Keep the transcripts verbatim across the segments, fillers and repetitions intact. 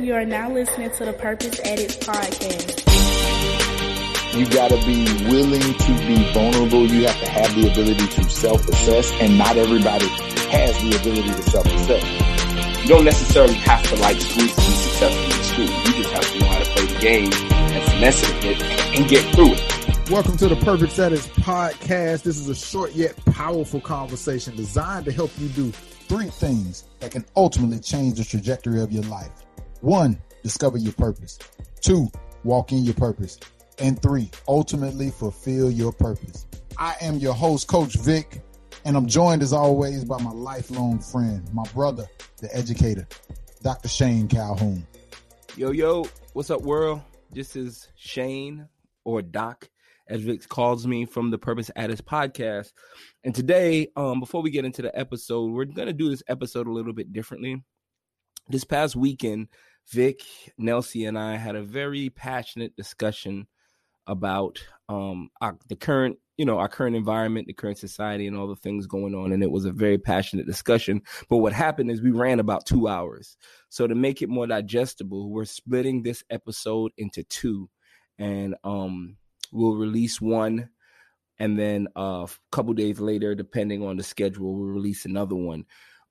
You are now listening to the Purpose Edits Podcast. You gotta be willing to be vulnerable. You have to have the ability to self-assess, and not everybody has the ability to self-assess. You don't necessarily have to like school to be successful in school. You just have to know how to play the game and finesse it and get through it. Welcome to the Perfect Edits Podcast. This is a short yet powerful conversation designed to help you do three things that can ultimately change the trajectory of your life. One, discover your purpose. Two, walk in your purpose. And three, ultimately fulfill your purpose. I am your host, Coach Vic, and I'm joined as always by my lifelong friend, my brother, the educator, Doctor Shane Calhoun. Yo, yo, what's up, world? This is Shane, or Doc, as Vic calls me, from the Purpose Addicts Podcast. And today, um, before we get into the episode, we're going to do this episode a little bit differently. This past weekend, Vic, Nelsie, and I had a very passionate discussion about um, our, the current, you know, our current environment, the current society, and all the things going on. And it was a very passionate discussion. But what happened is we ran about two hours. So to make it more digestible, we're splitting this episode into two, and um, we'll release one. And then uh, a couple days later, depending on the schedule, we'll release another one,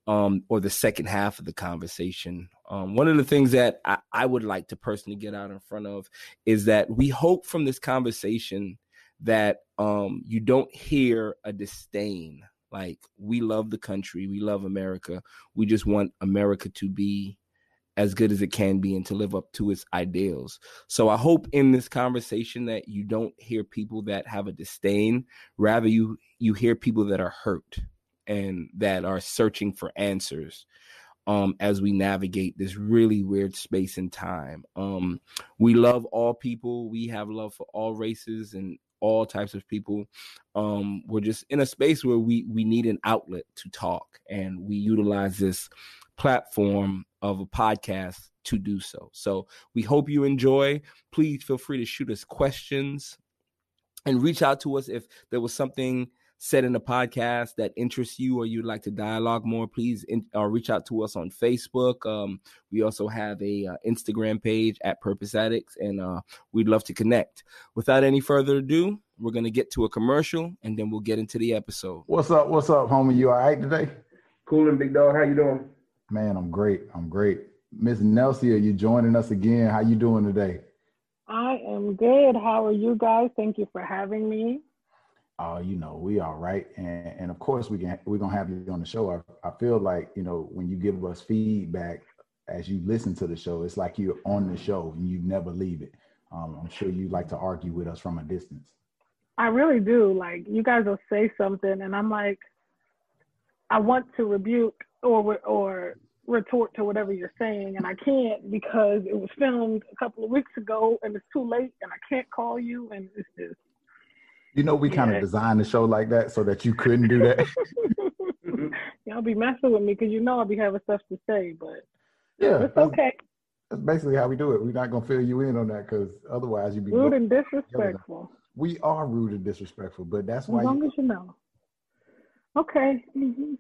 um, or the second half of the conversation. Um, one of the things that I, I would like to personally get out in front of is that we hope from this conversation that um, you don't hear a disdain. Like, we love the country. We love America. We just want America to be as good as it can be and to live up to its ideals. So I hope in this conversation that you don't hear people that have a disdain. Rather, you you hear people that are hurt and that are searching for answers um, as we navigate this really weird space and time. Um, we love all people. We have love for all races and all types of people. Um, we're just in a space where we we need an outlet to talk, and we utilize this platform of a podcast to do so. So we hope you enjoy. Please feel free to shoot us questions and reach out to us if there was something said in the podcast that interests you or you'd like to dialogue more. Please in, uh, reach out to us on Facebook. Um, we also have a uh, Instagram page at Purpose Addicts, and uh, we'd love to connect. Without any further ado, we're going to get to a commercial, and then we'll get into the episode. What's up? What's up, homie? You all right today? Cool and big dog. How you doing? Man, I'm great. I'm great. Miss Nelsie, are you joining us again? How you doing today? I am good. How are you guys? Thank you for having me. Oh, uh, you know, we all right. And, and of course, we can, we're going to have you on the show. I, I feel like, you know, when you give us feedback as you listen to the show, it's like you're on the show and you never leave it. Um, I'm sure you like to argue with us from a distance. I really do. Like, you guys will say something and I'm like, I want to rebuke or or retort to whatever you're saying, and I can't because it was filmed a couple of weeks ago and it's too late and I can't call you, and it's just, you know, we yeah. kind of designed the show like that so that you couldn't do that. Y'all be messing with me because you know I'll be having stuff to say, but yeah, it's that's, okay. That's basically how we do it. We're not going to fill you in on that because otherwise you'd be rude and disrespectful. We are rude and disrespectful, but that's why. As long you- as you know. Okay. Mm-hmm.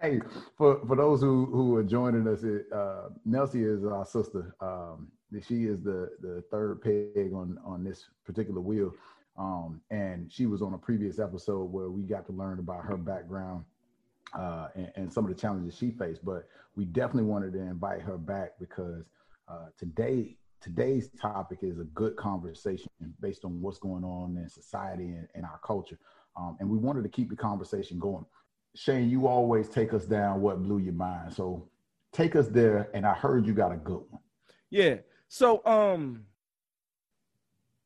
Hey, for, for those who, who are joining us, uh, Nelsie is our sister. Um, she is the, the third peg on, on this particular wheel. Um, and she was on a previous episode where we got to learn about her background uh, and, and some of the challenges she faced. But we definitely wanted to invite her back because uh, today Today's topic is a good conversation based on what's going on in society and, and our culture. Um, and we wanted to keep the conversation going. Shane, you always take us down what blew your mind. So take us there. And I heard you got a good one. Yeah. So, um,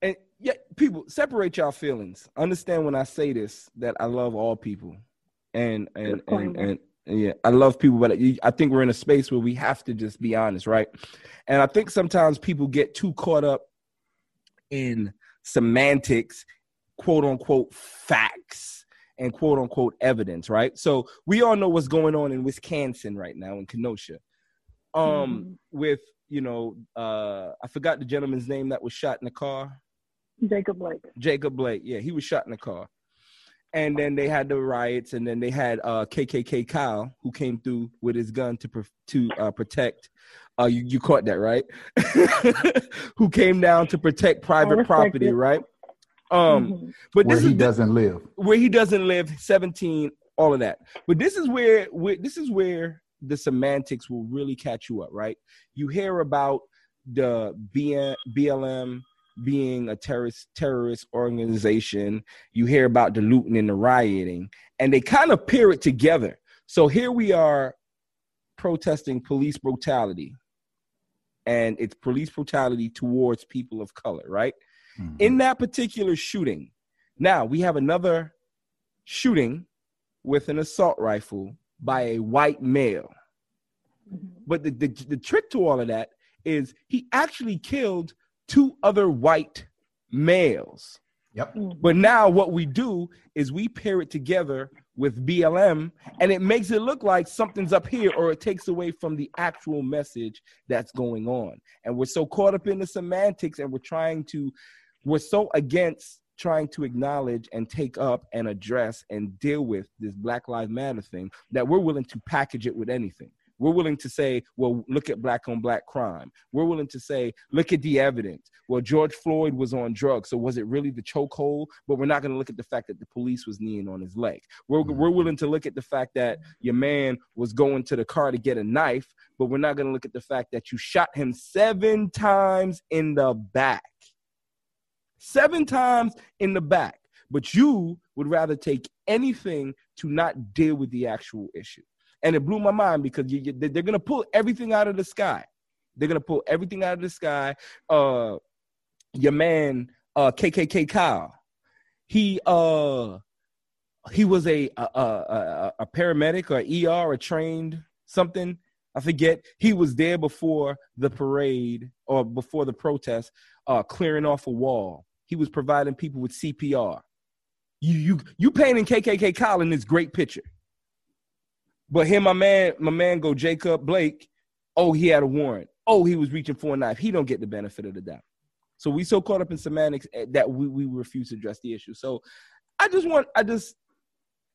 and yeah, people, separate y'all feelings. Understand when I say this, that I love all people. And, and, and, and, yeah, I love people, but I think we're in a space where we have to just be honest, right? And I think sometimes people get too caught up in semantics, quote unquote facts, and quote unquote evidence, right? So we all know what's going on in Wisconsin right now, in Kenosha, um, mm-hmm. with, you know, uh, I forgot the gentleman's name that was shot in the car. Jacob Blake. Jacob Blake. Yeah, he was shot in the car. And then they had the riots, and then they had uh, K K K Kyle, who came through with his gun to pro- to uh, protect. Uh, you, you caught that, right? Who came down to protect private property, it. right? Um, mm-hmm. But where this he is, doesn't live. Where he doesn't live, seventeen, all of that. But this is where, where this is where the semantics will really catch you up, right? You hear about the B L M being a terrorist terrorist organization. You hear about the looting and the rioting, and they kind of pair it together. So here we are protesting police brutality, and it's police brutality towards people of color, right? Mm-hmm. In that particular shooting, now we have another shooting with an assault rifle by a white male. Mm-hmm. But the, the the trick to all of that is he actually killed two other white males. Yep. But now what we do is we pair it together with B L M, and it makes it look like something's up here, or it takes away from the actual message that's going on. And we're so caught up in the semantics, and we're trying to, we're so against trying to acknowledge and take up and address and deal with this Black Lives Matter thing that we're willing to package it with anything. We're willing to say, well, look at black on black crime. We're willing to say, look at the evidence. Well, George Floyd was on drugs, so was it really the chokehold? But we're not going to look at the fact that the police was kneeing on his leg. We're, mm-hmm. we're willing to look at the fact that your man was going to the car to get a knife, but we're not going to look at the fact that you shot him seven times in the back. Seven times in the back. But you would rather take anything to not deal with the actual issue. And it blew my mind, because you, you, they're going to pull everything out of the sky. They're going to pull everything out of the sky. Uh, your man, uh, K K K Kyle, he uh, he was a a, a a paramedic or E R or trained something. I forget. He was there before the parade or before the protest, uh, clearing off a wall. He was providing people with C P R. You you you painting K K K Kyle in this great picture. But here my man, my man go Jacob Blake, oh, he had a warrant. Oh, he was reaching for a knife. He don't get the benefit of the doubt. So we so caught up in semantics that we, we refuse to address the issue. So I just want, I just,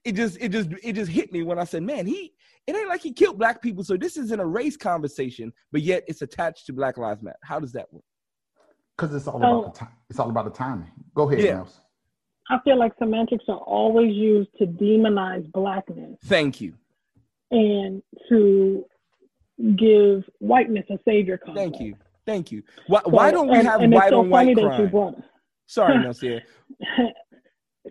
it just, it just, it just hit me when I said, man, he, it ain't like he killed black people. So this isn't a race conversation, but yet it's attached to Black Lives Matter. How does that work? Because it's all about um, the time. It's all about the timing. Go ahead, yeah. Nels. I feel like semantics are always used to demonize blackness. Thank you. And to give whiteness a savior complex. Thank you, thank you. Why, so, why don't we and, have and white so on white crime? Sorry, Nelsia.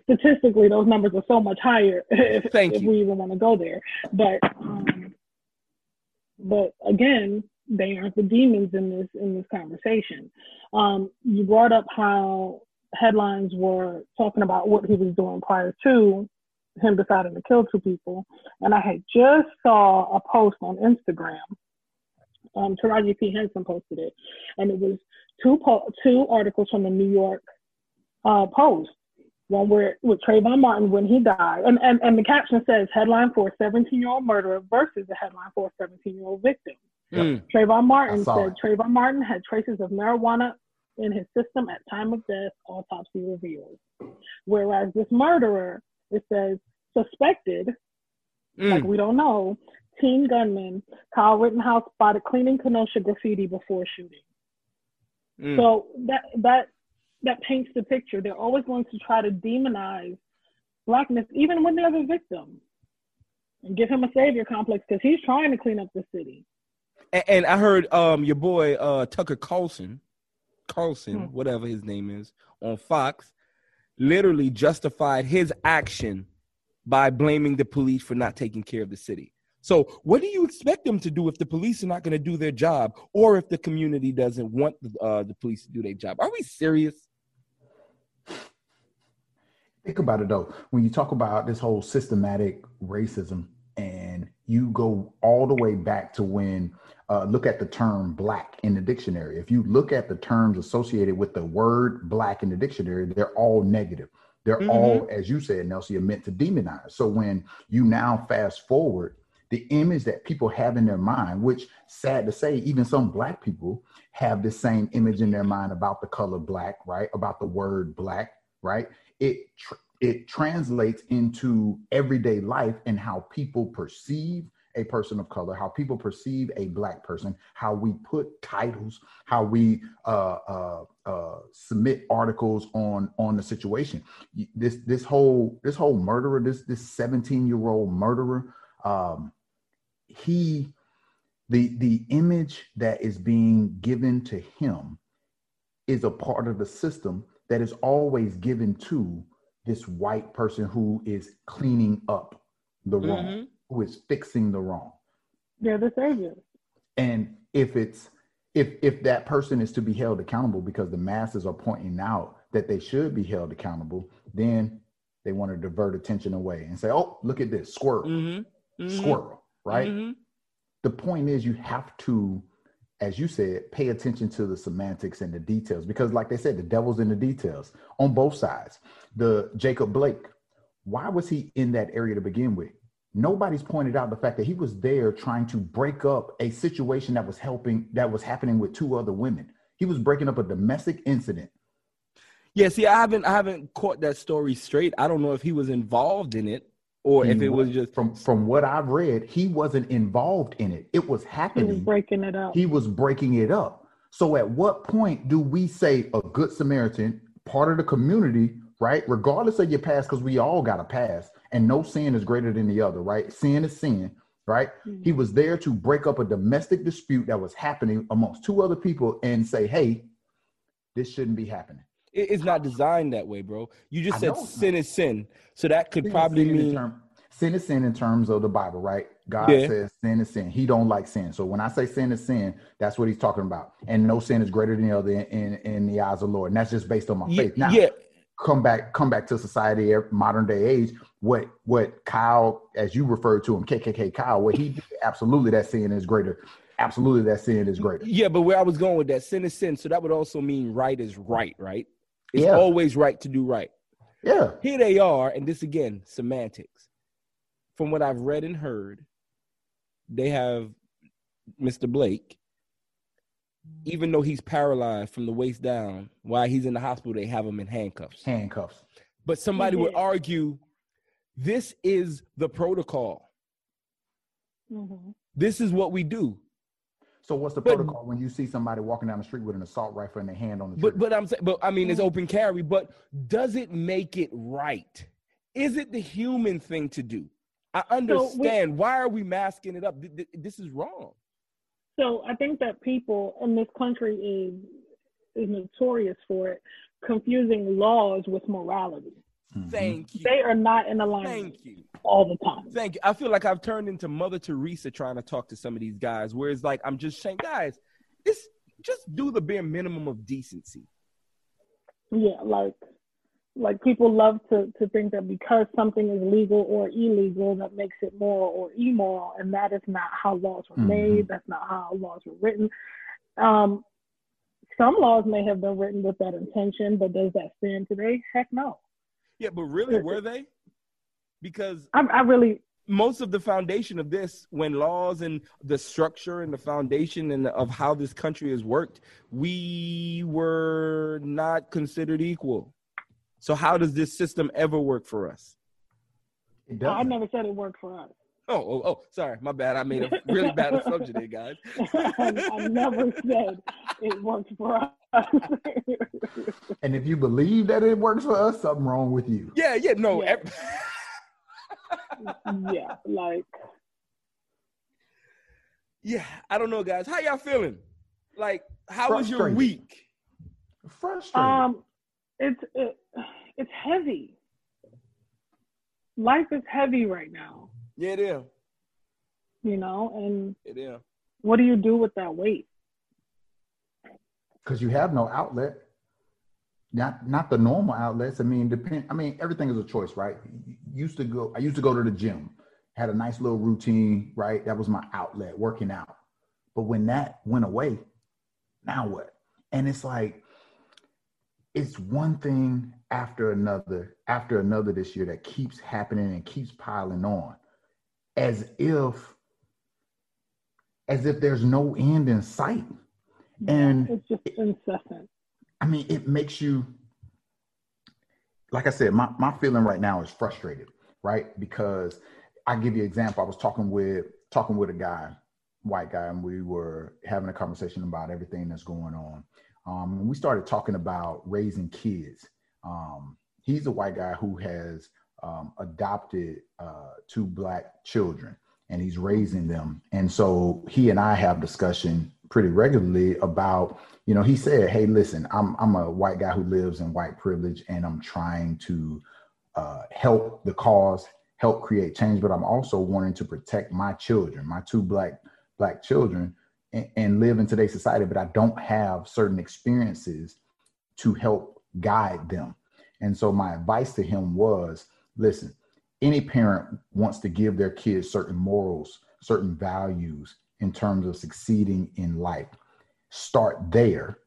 Statistically, those numbers are so much higher. If, thank if you. If we even want to go there, but um, but again, they aren't the demons in this in this conversation. Um, you brought up how headlines were talking about what he was doing prior to him deciding to kill two people. And I had just saw a post on Instagram. Um, Taraji P. Henson posted it. And it was two po- two articles from the New York uh, Post. One where with Trayvon Martin when he died. And, and, and the caption says, headline for a seventeen-year-old murderer versus the headline for a seventeen-year-old victim. Mm. Trayvon Martin said, Trayvon Martin had traces of marijuana in his system at time of death, autopsy reveals. Whereas this murderer, it says, suspected, mm. like we don't know, teen gunman Kyle Rittenhouse spotted cleaning Kenosha graffiti before shooting. Mm. So that that that paints the picture. They're always going to try to demonize blackness, even when they're the victim, and give him a savior complex because he's trying to clean up the city. And, and I heard um, your boy uh, Tucker Carlson, Carlson, mm. whatever his name is, on Fox, literally justified his action by blaming the police for not taking care of the city. So what do you expect them to do if the police are not going to do their job, or if the community doesn't want the, uh, the police to do their job? Are we serious? Think about it, though. When you talk about this whole systematic racism, and you go all the way back to when, uh, look at the term black in the dictionary. If you look at the terms associated with the word black in the dictionary, they're all negative. They're mm-hmm. all, as you said, Nelson, are meant to demonize. So when you now fast forward, the image that people have in their mind, which sad to say, even some black people have the same image in their mind about the color black, right? About the word black, right? It tr- it translates into everyday life and how people perceive a person of color, how people perceive a Black person, how we put titles, how we uh, uh, uh, submit articles on on the situation. This this whole this whole murderer, this this seventeen year old murderer, um, he the the image that is being given to him is a part of the system that is always given to this white person who is cleaning up the mm-hmm. wrong, who is fixing the wrong. They're the savior. And if it's, if, if that person is to be held accountable because the masses are pointing out that they should be held accountable, then they want to divert attention away and say, oh, look at this squirrel, mm-hmm. Mm-hmm. squirrel, right? Mm-hmm. The point is you have to, as you said, pay attention to the semantics and the details, because like they said, the devil's in the details on both sides. The Jacob Blake, why was he in that area to begin with? Nobody's pointed out the fact that he was there trying to break up a situation that was helping, that was happening with two other women. He was breaking up a domestic incident. Yeah, see, I haven't, I haven't caught that story straight. I don't know if he was involved in it or he if it was, was just from from what I've read, he wasn't involved in it. It was happening. He was breaking it up. He was breaking it up. So at what point do we say a good Samaritan, part of the community, right? Regardless of your past, because we all got a past and no sin is greater than the other, right? Sin is sin, right? Mm-hmm. He was there to break up a domestic dispute that was happening amongst two other people and say, hey, this shouldn't be happening. It's not designed that way, bro. You just I said sin is sin. So that could sin probably sin mean... Term, sin is sin in terms of the Bible, right? God yeah. says sin is sin. He don't like sin. So when I say sin is sin, that's what he's talking about. And no sin is greater than the other in, in, in the eyes of the Lord. And that's just based on my yeah, faith. Now, yeah. come back come back to society, modern day age, what what Kyle, as you referred to him, K K K Kyle, what he did, absolutely that sin is greater. Absolutely that sin is greater. Yeah, but where I was going with that, sin is sin. So that would also mean right is right, right? It's yeah. always right to do right. Yeah. Here they are. And this, again, semantics. From what I've read and heard, they have Mister Blake, even though he's paralyzed from the waist down, while he's in the hospital, they have him in handcuffs. Handcuffs. But somebody yeah. would argue, this is the protocol. Mm-hmm. This is what we do. So what's the but, protocol when you see somebody walking down the street with an assault rifle in their hand on the trigger? But but I'm saying, but I mean, it's open carry. But does it make it right? Is it the human thing to do? I understand. So we, why are we masking it up? This is wrong. So I think that people in this country is is notorious for it, confusing laws with morality. Mm-hmm. Thank you. They are not in alignment Thank you. all the time. Thank you. I feel like I've turned into Mother Teresa trying to talk to some of these guys, where it's like, I'm just saying, guys, this just do the bare minimum of decency. Yeah, like like people love to, to think that because something is legal or illegal, that makes it moral or immoral, and that is not how laws were mm-hmm. made. That's not how laws were written. Um, some laws may have been written with that intention, but does that stand today? Heck no. Yeah, but really, were they? Because I, I really most of the foundation of this, when laws and the structure and the foundation and the, of how this country has worked, we were not considered equal. So how does this system ever work for us? It doesn't. I never said it worked for us. Oh, oh, oh, sorry, my bad. I made a really bad assumption there, guys. I, I never said it worked for us. And if you believe that it works for us, something wrong with you. Yeah, yeah, no. Yeah, yeah like. Yeah, I don't know, guys. How y'all feeling? Like, how was your week? Frustrating. Um, it's it, it's heavy. Life is heavy right now. Yeah, it is. You know, and it is. What do you do with that weight? Because you have no outlet, not not the normal outlets. I mean, depend. I mean, everything is a choice, right? Used to go. I used to go to the gym, had a nice little routine, right? That was my outlet, working out. But when that went away, now what? And it's like, it's one thing after another, after another this year that keeps happening and keeps piling on, as if, as if there's no end in sight. And it's just incessant. I mean, it makes you like I said, my, my feeling right now is frustrated, right? Because I give you an example. I was talking with talking with a guy, white guy, and we were having a conversation about everything that's going on. Um, and we started talking about raising kids. Um, he's a white guy who has um, adopted uh, two black children, and he's raising them. And so he and I have discussion pretty regularly about, you know, he said, hey, listen, I'm I'm a white guy who lives in white privilege, and I'm trying to uh, help the cause, help create change, but I'm also wanting to protect my children, my two black black children, and, and live in today's society, but I don't have certain experiences to help guide them. And so my advice to him was, listen, any parent wants to give their kids certain morals, certain values in terms of succeeding in life. Start there,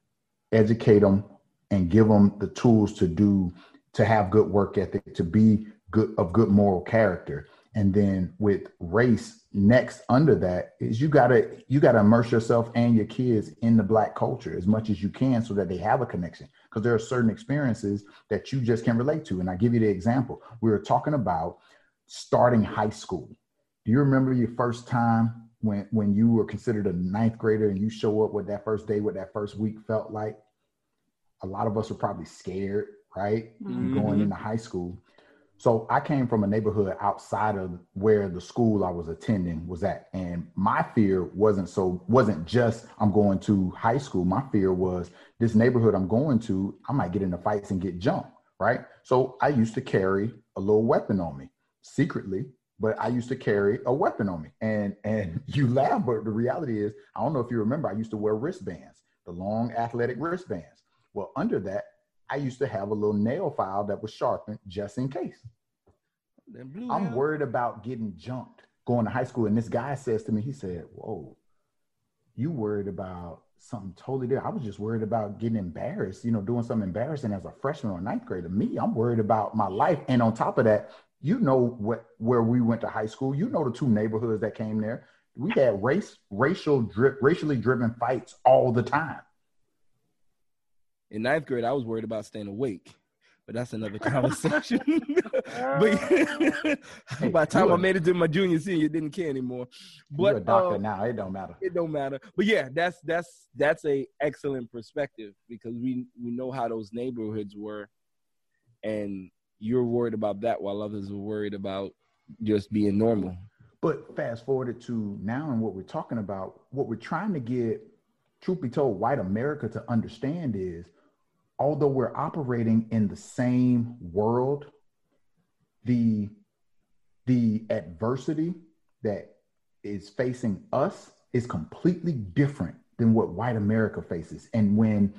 educate them, and give them the tools to do, to have good work ethic, to be good, of good moral character. And then with race, next under that is you gotta you gotta immerse yourself and your kids in the black culture as much as you can so that they have a connection, because there are certain experiences that you just can't relate to. And I give you the example. We were talking about starting high school. Do you remember your first time when when you were considered a ninth grader and you show up with that first day, what that first week felt like? A lot of us were probably scared, right? Mm-hmm. Going into high school. So I came from a neighborhood outside of where the school I was attending was at. And my fear wasn't so, wasn't just I'm going to high school. My fear was this neighborhood I'm going to, I might get into fights and get jumped, right? So I used to carry a little weapon on me secretly, but I used to carry a weapon on me. And, and you laugh, but the reality is, I don't know if you remember, I used to wear wristbands, the long athletic wristbands. Well, under that, I used to have a little nail file that was sharpened just in case. I'm worried about getting jumped going to high school. And this guy says to me, he said, whoa, you worried about something totally different. I was just worried about getting embarrassed, you know, doing something embarrassing as a freshman or ninth grader. Me, I'm worried about my life. And on top of that, you know what, where we went to high school, you know, the two neighborhoods that came there, we had race, racial drip, racially driven fights all the time. In ninth grade, I was worried about staying awake, but that's another conversation. But hey, by the time I made it to my junior senior, didn't care anymore. But you're a doctor um, now, it don't matter. It don't matter. But yeah, that's that's that's a excellent perspective, because we we know how those neighborhoods were, and you're worried about that while others are worried about just being normal. But fast forwarded to now, and what we're talking about, what we're trying to get, truth be told, white America to understand is, although we're operating in the same world, the, the adversity that is facing us is completely different than what white America faces. And when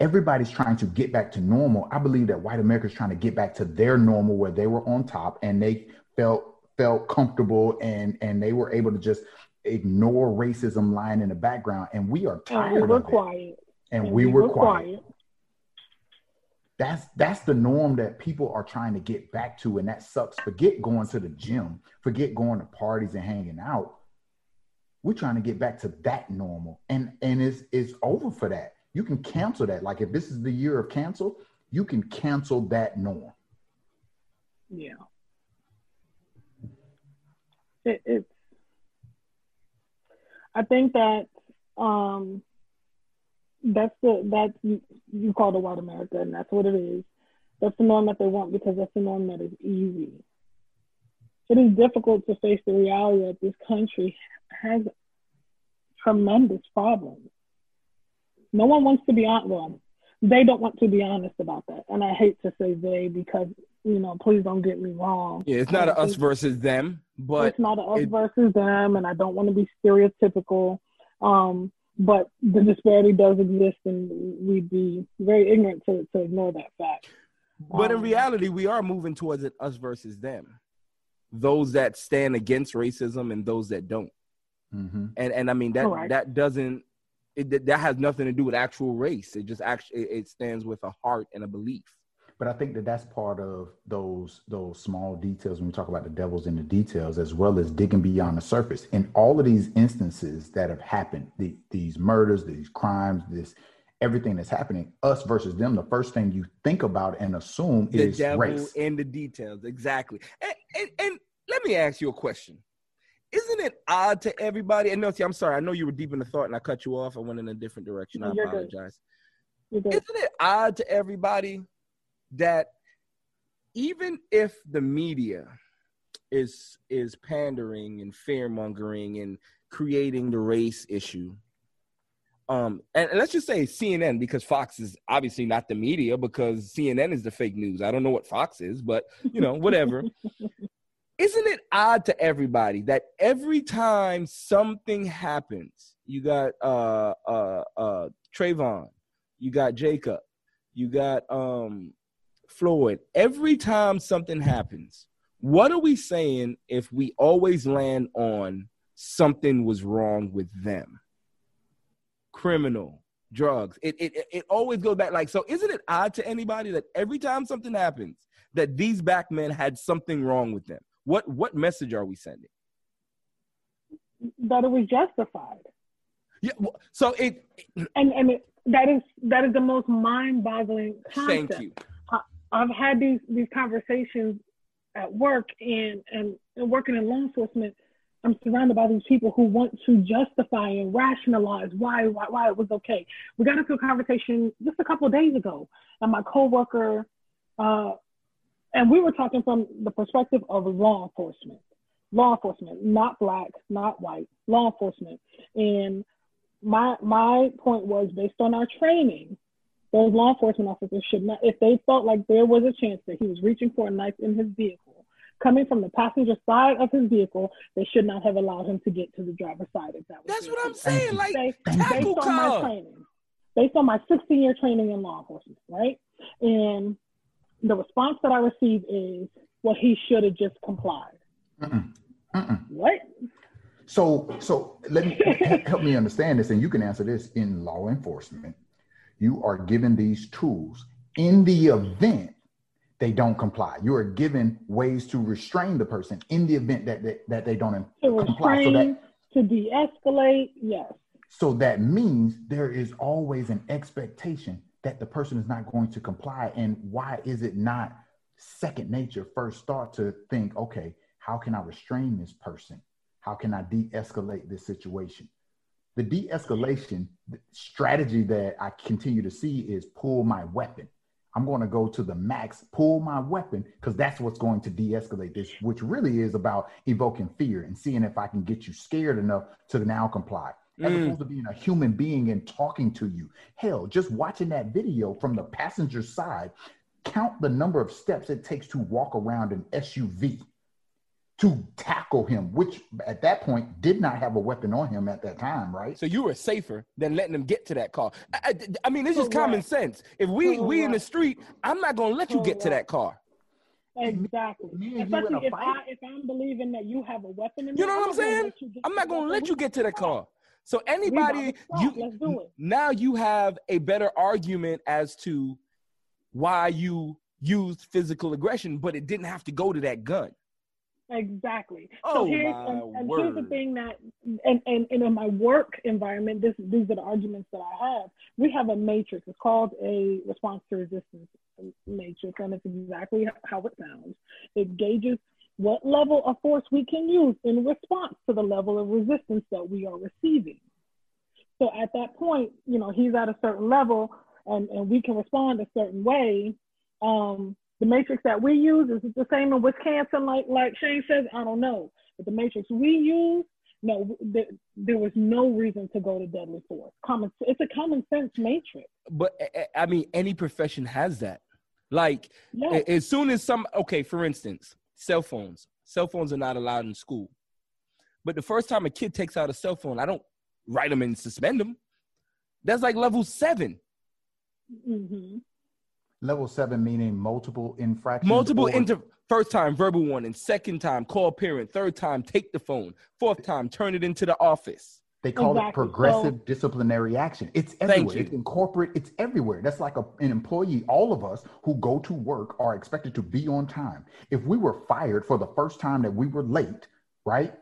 everybody's trying to get back to normal, I believe that white America is trying to get back to their normal where they were on top and they felt felt comfortable and, and they were able to just ignore racism lying in the background. And we are tired and we were of it. Quiet. And, and we, we were, were quiet. quiet. That's that's the norm that people are trying to get back to, and that sucks. Forget going to the gym, forget going to parties and hanging out. We're trying to get back to that normal, and and it's it's over for that. You can cancel that. Like if this is the year of cancel, you can cancel that norm. Yeah. It, it's. I think that. Um, That's the, that's, you, you call it white America, and that's what it is. That's the norm that they want, because that's the norm that is easy. It is difficult to face the reality that this country has tremendous problems. No one wants to be honest. Well, they don't want to be honest about that. And I hate to say they, because, you know, please don't get me wrong. Yeah, it's not an us versus them, but. It's not an us it, versus them, and I don't want to be stereotypical. Um, But the disparity does exist, and we'd be very ignorant to, to ignore that fact. But um, in reality, we are moving towards an us versus them. Those that stand against racism and those that don't. Mm-hmm. And and I mean, that right. that doesn't, it, that has nothing to do with actual race. It just actually, it stands with a heart and a belief. But I think that that's part of those those small details when we talk about the devil's in the details, as well as digging beyond the surface. In all of these instances that have happened, the, these murders, these crimes, this everything that's happening, us versus them, the first thing you think about and assume the is devil race. And the details, exactly. And, and, and let me ask you a question. Isn't it odd to everybody? And no, see, I'm sorry. I know you were deep in the thought and I cut you off. I went in a different direction. I You're apologize. Good. Good. Isn't it odd to everybody that even if the media is is pandering and fear-mongering and creating the race issue, Um, and, and let's just say C N N, because Fox is obviously not the media, because C N N is the fake news. I don't know what Fox is, but, you know, whatever. Isn't it odd to everybody that every time something happens, you got uh, uh, uh, Trayvon, you got Jacob, you got um, Floyd. Every time something happens, what are we saying if we always land on something was wrong with them? Criminal, drugs. It, it it always goes back. Like, so isn't it odd to anybody that every time something happens that these black men had something wrong with them? What what message are we sending? That it was justified. Yeah. So it, it and and it, that is that is the most mind-boggling concept. Thank you. I, I've had these these conversations at work and, and and working in law enforcement. I'm surrounded by these people who want to justify and rationalize why, why, why it was okay. We got into a conversation just a couple of days ago, and my coworker, uh, and we were talking from the perspective of law enforcement, law enforcement, not black, not white, law enforcement. And my my point was, based on our training, those law enforcement officers should not, if they felt like there was a chance that he was reaching for a knife in his vehicle, coming from the passenger side of his vehicle, they should not have allowed him to get to the driver's side. If that was That's what I'm saying. Like, they, based on my training, based on my sixteen-year training in law enforcement, right? And the response that I received is, well, he should have just complied. Mm-mm. Mm-mm. What? So, so let me help me understand this, and you can answer this. In law enforcement, you are given these tools in the event they don't comply. You are given ways to restrain the person in the event that they, that they don't to comply. Restrain, so that, to de-escalate, yes. So that means there is always an expectation that the person is not going to comply. And why is it not second nature, first thought, to think, okay, how can I restrain this person? How can I de-escalate this situation? The de-escalation strategy that I continue to see is pull my weapon. I'm going to go to the max, pull my weapon, because that's what's going to de-escalate this, which really is about evoking fear and seeing if I can get you scared enough to now comply. As mm. opposed to being a human being and talking to you. Hell, just watching that video from the passenger side, count the number of steps it takes to walk around an S U V to tackle him, which at that point did not have a weapon on him at that time, right? So you were safer than letting him get to that car. I, I, I mean, it's just Correct. Common sense. If we Correct. We in the street, I'm not gonna let Correct. You get to that car. Exactly. Me, Especially if, I, if I'm believing that you have a weapon in you know what I'm saying? I'm not gonna let you get to the car. So anybody, you Let's do it. Now you have a better argument as to why you used physical aggression, but it didn't have to go to that gun. Exactly. Oh, so here's, and, and here's the thing that, and, and, and in my work environment, this, these are the arguments that I have. We have a matrix. It's called a response to resistance matrix, and it's exactly how it sounds. It gauges what level of force we can use in response to the level of resistance that we are receiving. So at that point, you know, he's at a certain level, and, and we can respond a certain way. Um, The matrix that we use, is it the same in Wisconsin, like like Shane says? I don't know. But the matrix we use, no, th- there was no reason to go to deadly force. Common, it's a common sense matrix. But, I mean, any profession has that. Like, yes. as soon as some, okay, for instance, cell phones. Cell phones are not allowed in school. But the first time a kid takes out a cell phone, I don't write them and suspend them. That's like level seven. Mm-hmm. Level seven meaning multiple infractions. Multiple inter- first time verbal warning, second time call parent, third time take the phone, fourth time turn it into the office. They call exactly. it progressive so, disciplinary action. It's everywhere. It's in corporate. It's everywhere. That's like a, an employee. All of us who go to work are expected to be on time. If we were fired for the first time that we were late, right?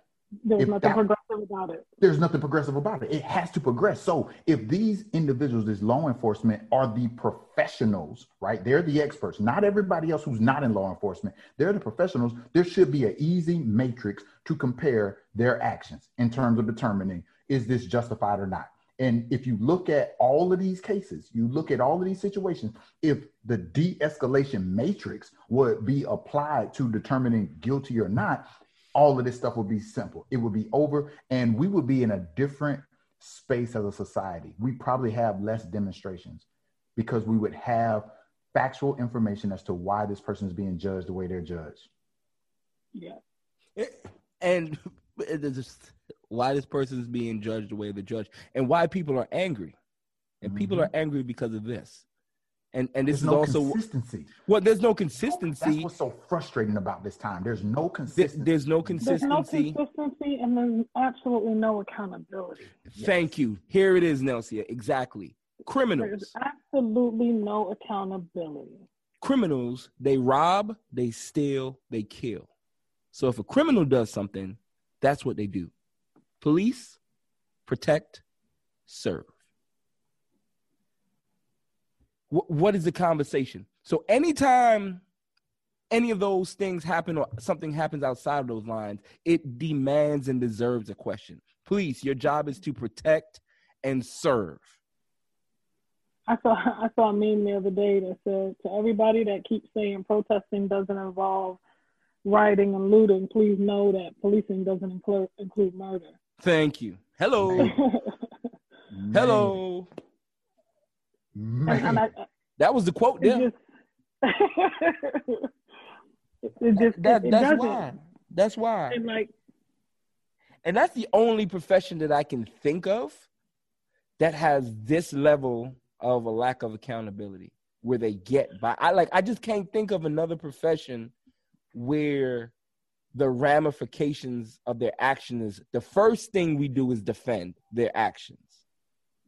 There's if nothing that, progressive about it. There's nothing progressive about it. It has to progress. So if these individuals, this law enforcement, are the professionals, right? They're the experts, not everybody else who's not in law enforcement. They're the professionals. There should be an easy matrix to compare their actions in terms of determining, is this justified or not? And if you look at all of these cases, you look at all of these situations, if the de-escalation matrix would be applied to determining guilty or not, all of this stuff would be simple. It would be over, and we would be in a different space as a society. We probably have less demonstrations because we would have factual information as to why this person is being judged the way they're judged. Yeah. It, and it is just why this person is being judged the way they're judged, and why people are angry. And mm-hmm. people are angry because of this. And and this there's is no also consistency. Well, there's no consistency. That's what's so frustrating about this time. There's no consistency. There's no consistency. There's no consistency, and there's absolutely no accountability. Thank yes. you. Here it is, Nelsia. Exactly. Criminals. There's absolutely no accountability. Criminals, they rob, they steal, they kill. So if a criminal does something, that's what they do. Police, protect, serve. What is the conversation? So anytime any of those things happen or something happens outside of those lines, it demands and deserves a question. Please, your job is to protect and serve. I saw I saw a meme the other day that said, to everybody that keeps saying protesting doesn't involve rioting and looting, please know that policing doesn't include, include murder. Thank you. Hello. Man. Hello. Man. Man. And I, I, that was the quote there. It just, it just, that, that, it that's why. That's why. And, like, and that's the only profession that I can think of that has this level of a lack of accountability where they get by. I like. I just can't think of another profession where the ramifications of their action is the first thing we do is defend their actions.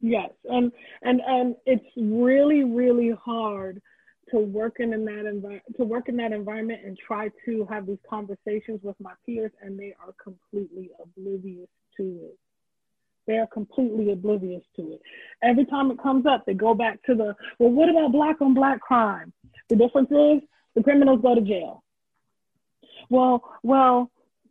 Yes, and and and it's really really hard to work in that envi- to work in that environment and try to have these conversations with my peers, and they are completely oblivious to it. They are completely oblivious to it. Every time it comes up, they go back to the well. What about black on black crime? The difference is the criminals go to jail. Well, well,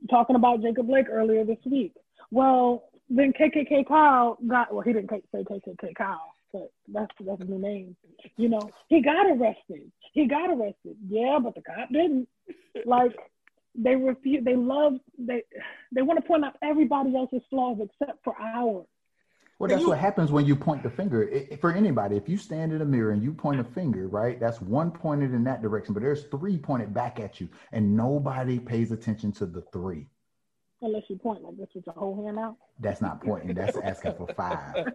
talking about Jacob Blake earlier this week. Well. Then K K K Kyle got, well, he didn't say K K K Kyle, but that's, that's the name. You know, he got arrested. He got arrested. Yeah, but the cop didn't. Like, they refuse, they love, they they want to point out everybody else's flaws except for ours. Well, that's what happens when you point the finger. It, for anybody, if you stand in a mirror and you point a finger, right, that's one pointed in that direction, but there's three pointed back at you, and nobody pays attention to the three. Unless you point like this with your whole hand out. That's not pointing. That's asking for five.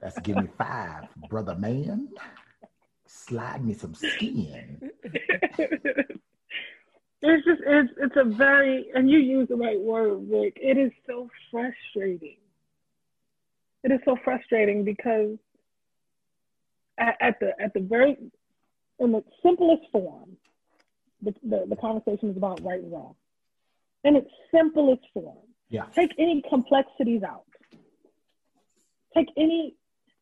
That's give me five, brother man. Slide me some skin. It's just, it's, it's a very, and you use the right word, Rick. It is so frustrating. It is so frustrating because at, at the at the very, in the simplest form, the, the, the conversation is about right and wrong. In its simplest form. Yeah. Take any complexities out. Take any,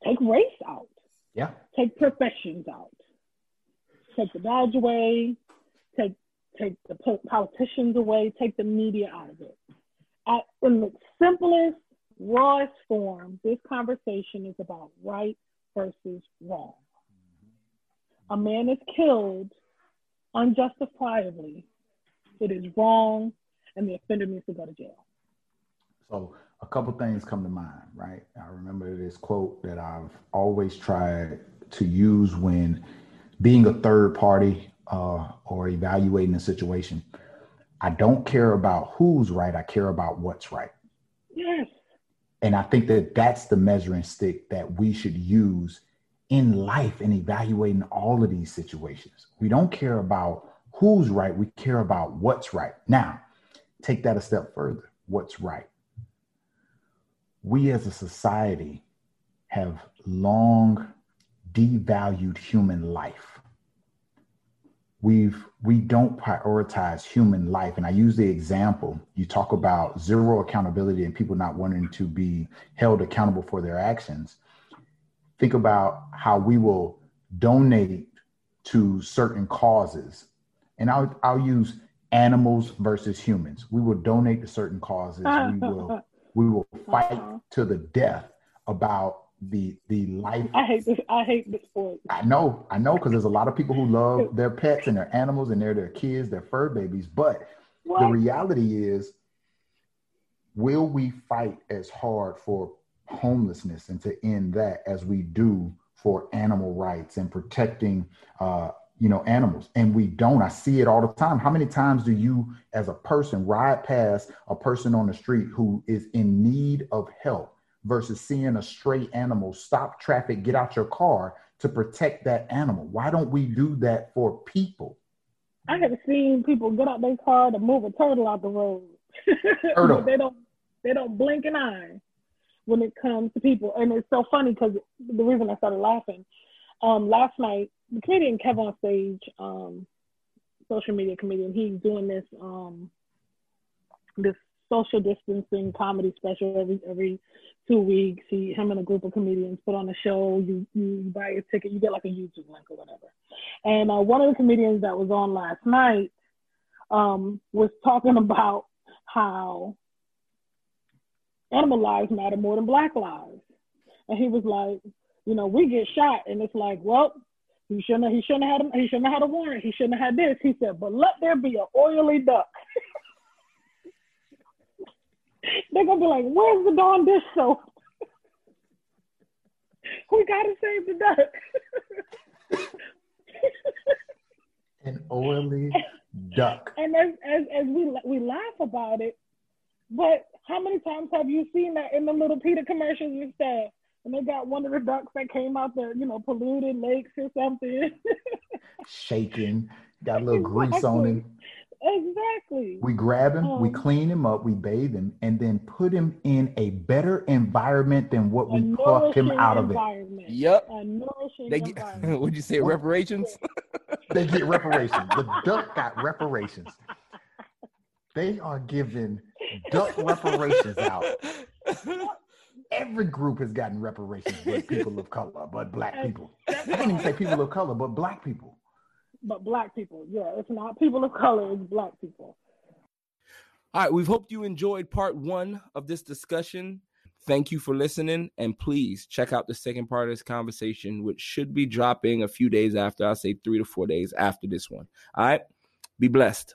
take race out. Yeah. Take professions out. Take the badge away. Take take the po- politicians away. Take the media out of it. At, in its simplest, rawest form, this conversation is about right versus wrong. Mm-hmm. A man is killed unjustifiably. It is wrong. And the offender needs to go to jail. So a couple things come to mind, right? I remember this quote that I've always tried to use when being a third party uh, or evaluating a situation. I don't care about who's right. I care about what's right. Yes. And I think that that's the measuring stick that we should use in life and evaluating all of these situations. We don't care about who's right. We care about what's right. Now, take that a step further. What's right? We as a society have long devalued human life. we've, we don't prioritize human life. And I use the example, you talk about zero accountability and people not wanting to be held accountable for their actions. Think about how we will donate to certain causes. And I'll, I'll use animals versus humans. We will donate to certain causes. We will, we will fight to the death about the the life. I hate this. I hate this sport. I know. I know, because there's a lot of people who love their pets and their animals and they're their kids, their fur babies. But what? The reality is, will we fight as hard for homelessness and to end that as we do for animal rights and protecting, uh, you know, animals? And we don't. I see it all the time. How many times do you, as a person, ride past a person on the street who is in need of help, versus seeing a stray animal, stop traffic, get out your car to protect that animal? Why don't we do that for people? I have seen people get out their car to move a turtle out the road. Turtle. they don't they don't blink an eye when it comes to people. And it's so funny, because the reason I started laughing, um, last night, the comedian Kevon Sage, um, social media comedian, he's doing this um, this social distancing comedy special every every two weeks. He, him and a group of comedians put on a show. You you buy a ticket, you get like a YouTube link or whatever. And uh, one of the comedians that was on last night um, was talking about how animal lives matter more than Black lives. And he was like, you know, we get shot, and it's like, well, he shouldn't have, he shouldn't have had a, he shouldn't have had a warrant. He shouldn't have had this. He said, but let there be an oily duck. They're gonna be like, where's the darn dish soap? We gotta save the duck. An oily duck. And as, as as we we laugh about it, but how many times have you seen that in the Little Peter commercials and stuff? And they got one of the ducks that came out the, you know, polluted lakes or something. Shaking, got a little exactly. grease on him. Exactly. We grab him, um, we clean him up, we bathe him, and then put him in a better environment than what we plucked him out of it. Yep. A nourishing they get, environment. Would you say reparations? They get reparations. The duck got reparations. They are giving duck reparations out. Every group has gotten reparations, but people of color, but Black people. I didn't even say people of color, but Black people. But Black people, yeah. It's not people of color, it's Black people. All right, we've hoped you enjoyed part one of this discussion. Thank you for listening, and please check out the second part of this conversation, which should be dropping a few days after, I'll say three to four days after this one. All right, be blessed.